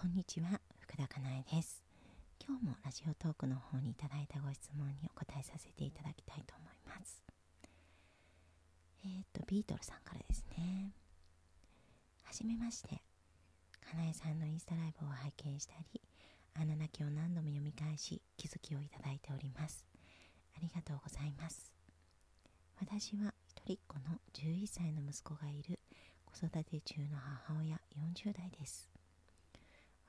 こんにちは、福田かなえです。今日もラジオトークの方にいただいたご質問にお答えさせていただきたいと思います。ビートルさんからですね。はじめまして。かなえさんのインスタライブを拝見したり、穴泣きを何度も読み返し、気づきをいただいております。ありがとうございます。私は一人っ子の11歳の息子がいる子育て中の母親40代です。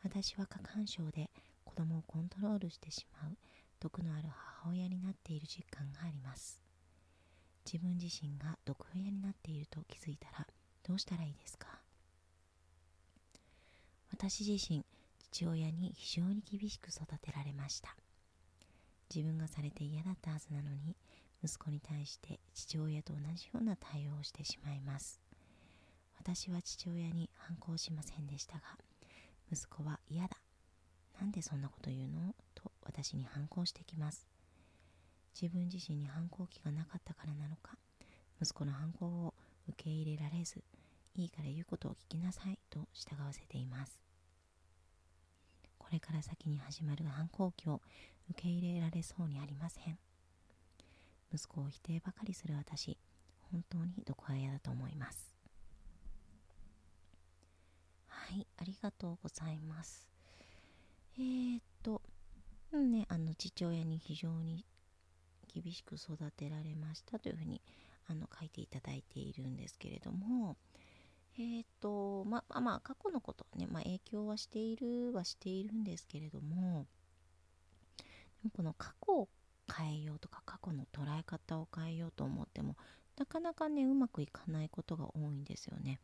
私は過干渉で子供をコントロールしてしまう毒のある母親になっている実感があります。自分自身が毒親になっていると気づいたらどうしたらいいですか？私自身、父親に非常に厳しく育てられました。自分がされて嫌だったはずなのに、息子に対して父親と同じような対応をしてしまいます。私は父親に反抗しませんでしたが、息子は嫌だ、なんでそんなこと言うのと私に反抗してきます。自分自身に反抗期がなかったからなのか、息子の反抗を受け入れられず、いいから言うことを聞きなさいと従わせています。これから先に始まる反抗期を受け入れられそうにありません。息子を否定ばかりする私、本当に毒親だと思います。はい、ありがとうございます。父親に非常に厳しく育てられましたというふうに書いていただいているんですけれども、過去のことね、影響はしているんですけれども、この過去を変えようとか、過去の捉え方を変えようと思っても、なかなかね、うまくいかないことが多いんですよね。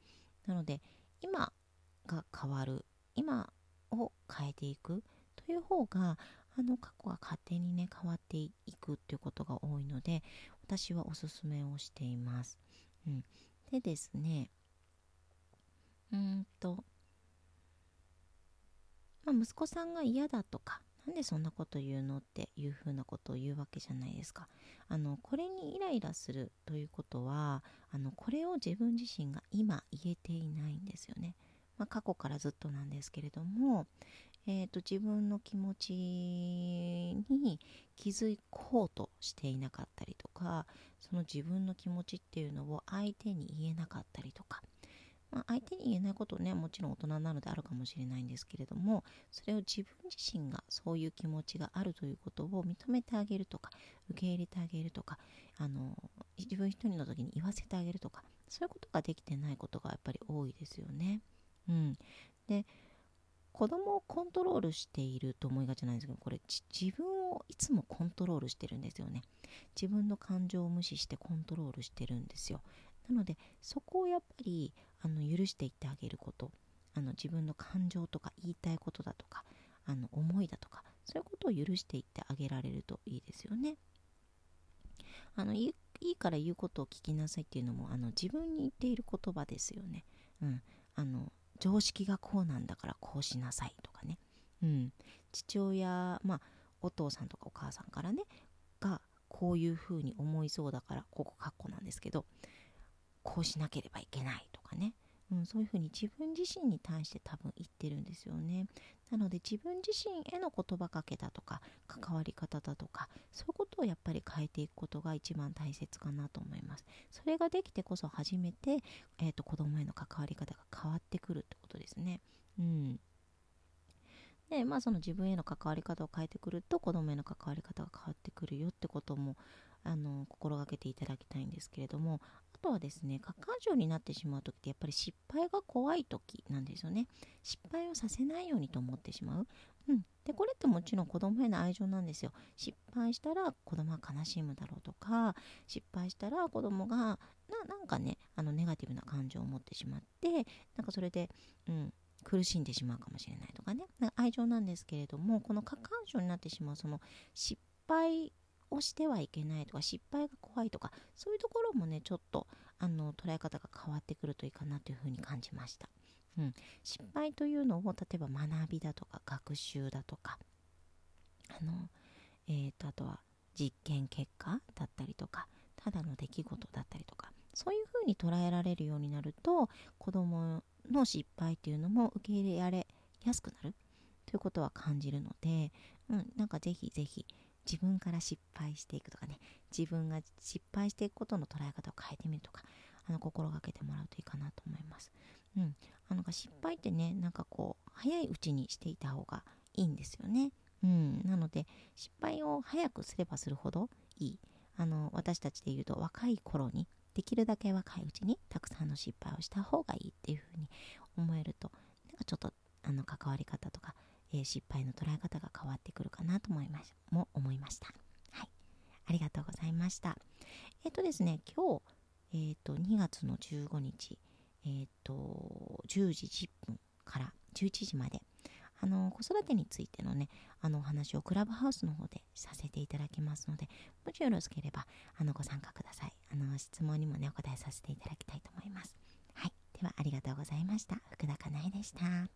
なので、今が変わる、今を変えていくという方が、過去が勝手にね、変わっていくということが多いので、私はおすすめをしています。でですね、息子さんが嫌だとか、なんでそんなこと言うのっていうふうなことを言うわけじゃないですか。これにイライラするということは、これを自分自身が今言えていないんですよね。過去からずっとなんですけれども、自分の気持ちに気づこうとしていなかったりとか、その自分の気持ちっていうのを相手に言えなかったりとか、相手に言えないことね、もちろん大人なのであるかもしれないんですけれども、それを自分自身がそういう気持ちがあるということを認めてあげるとか、受け入れてあげるとか、自分一人の時に言わせてあげるとか、そういうことができてないことがやっぱり多いですよね。で、子供をコントロールしていると思いがちなんですけど、これ自分をいつもコントロールしてるんですよね。自分の感情を無視してコントロールしてるんですよ。なので、そこをやっぱり許していってあげること、自分の感情とか言いたいことだとか、思いだとか、そういうことを許していってあげられるといいですよね。いいから言うことを聞きなさいっていうのも、自分に言っている言葉ですよね。常識がこうなんだからこうしなさいとかね。父親、お父さんとかお母さんからね、がこういうふうに思いそうだから、ここかっこなんですけど、こうしなければいけないとかね。そういうふうに自分自身に対して多分言ってるんですよね。なので、自分自身への言葉かけだとか、関わり方だとか、そういうことをやっぱり変えていくことが一番大切かなと思います。それができてこそ初めて、子供への関わり方が変わってくるってことですね。で、その自分への関わり方を変えてくると、子供への関わり方が変わってくるよってことも、心がけていただきたいんですけれども、あとはですね、過干渉になってしまうときって、やっぱり失敗が怖いときなんですよね。失敗をさせないようにと思ってしまう。で、これってもちろん子供への愛情なんですよ。失敗したら子供は悲しむだろうとか、失敗したら子供がネガティブな感情を持ってしまって、それで苦しんでしまうかもしれないとかね。愛情なんですけれども、この過干渉になってしまう、その失敗をしてはいけないとか、失敗が怖いとか、そういうところもね、ちょっと捉え方が変わってくるといいかなというふうに感じました。失敗というのを、例えば学びだとか、学習だとか、あとは実験結果だったりとか、ただの出来事だったりとか、そういうふうに捉えられるようになると、子供の失敗っていうのも受け入れられ安くなるということは感じるので、なんかぜひぜひ自分から失敗していくとかね、自分が失敗していくことの捉え方を変えてみるとか、心がけてもらうといいかなと思います。失敗ってね、早いうちにしていた方がいいんですよね。なので失敗を早くすればするほどいい。私たちで言うと若い頃に、できるだけ若いうちにたくさんの失敗をした方がいいっていうふうに思えると、ちょっと関わり方とか、失敗の捉え方が変わってくるかなと思いました。はい、ありがとうございました。ですね、今日、2月の15日、10時10分から11時まで、子育てについてのね、お話をクラブハウスの方でさせていただきますので、もしよろしければ、ご参加ください。質問にもね、お答えさせていただきたいと思います。はい、ではありがとうございました。福田かなえでした。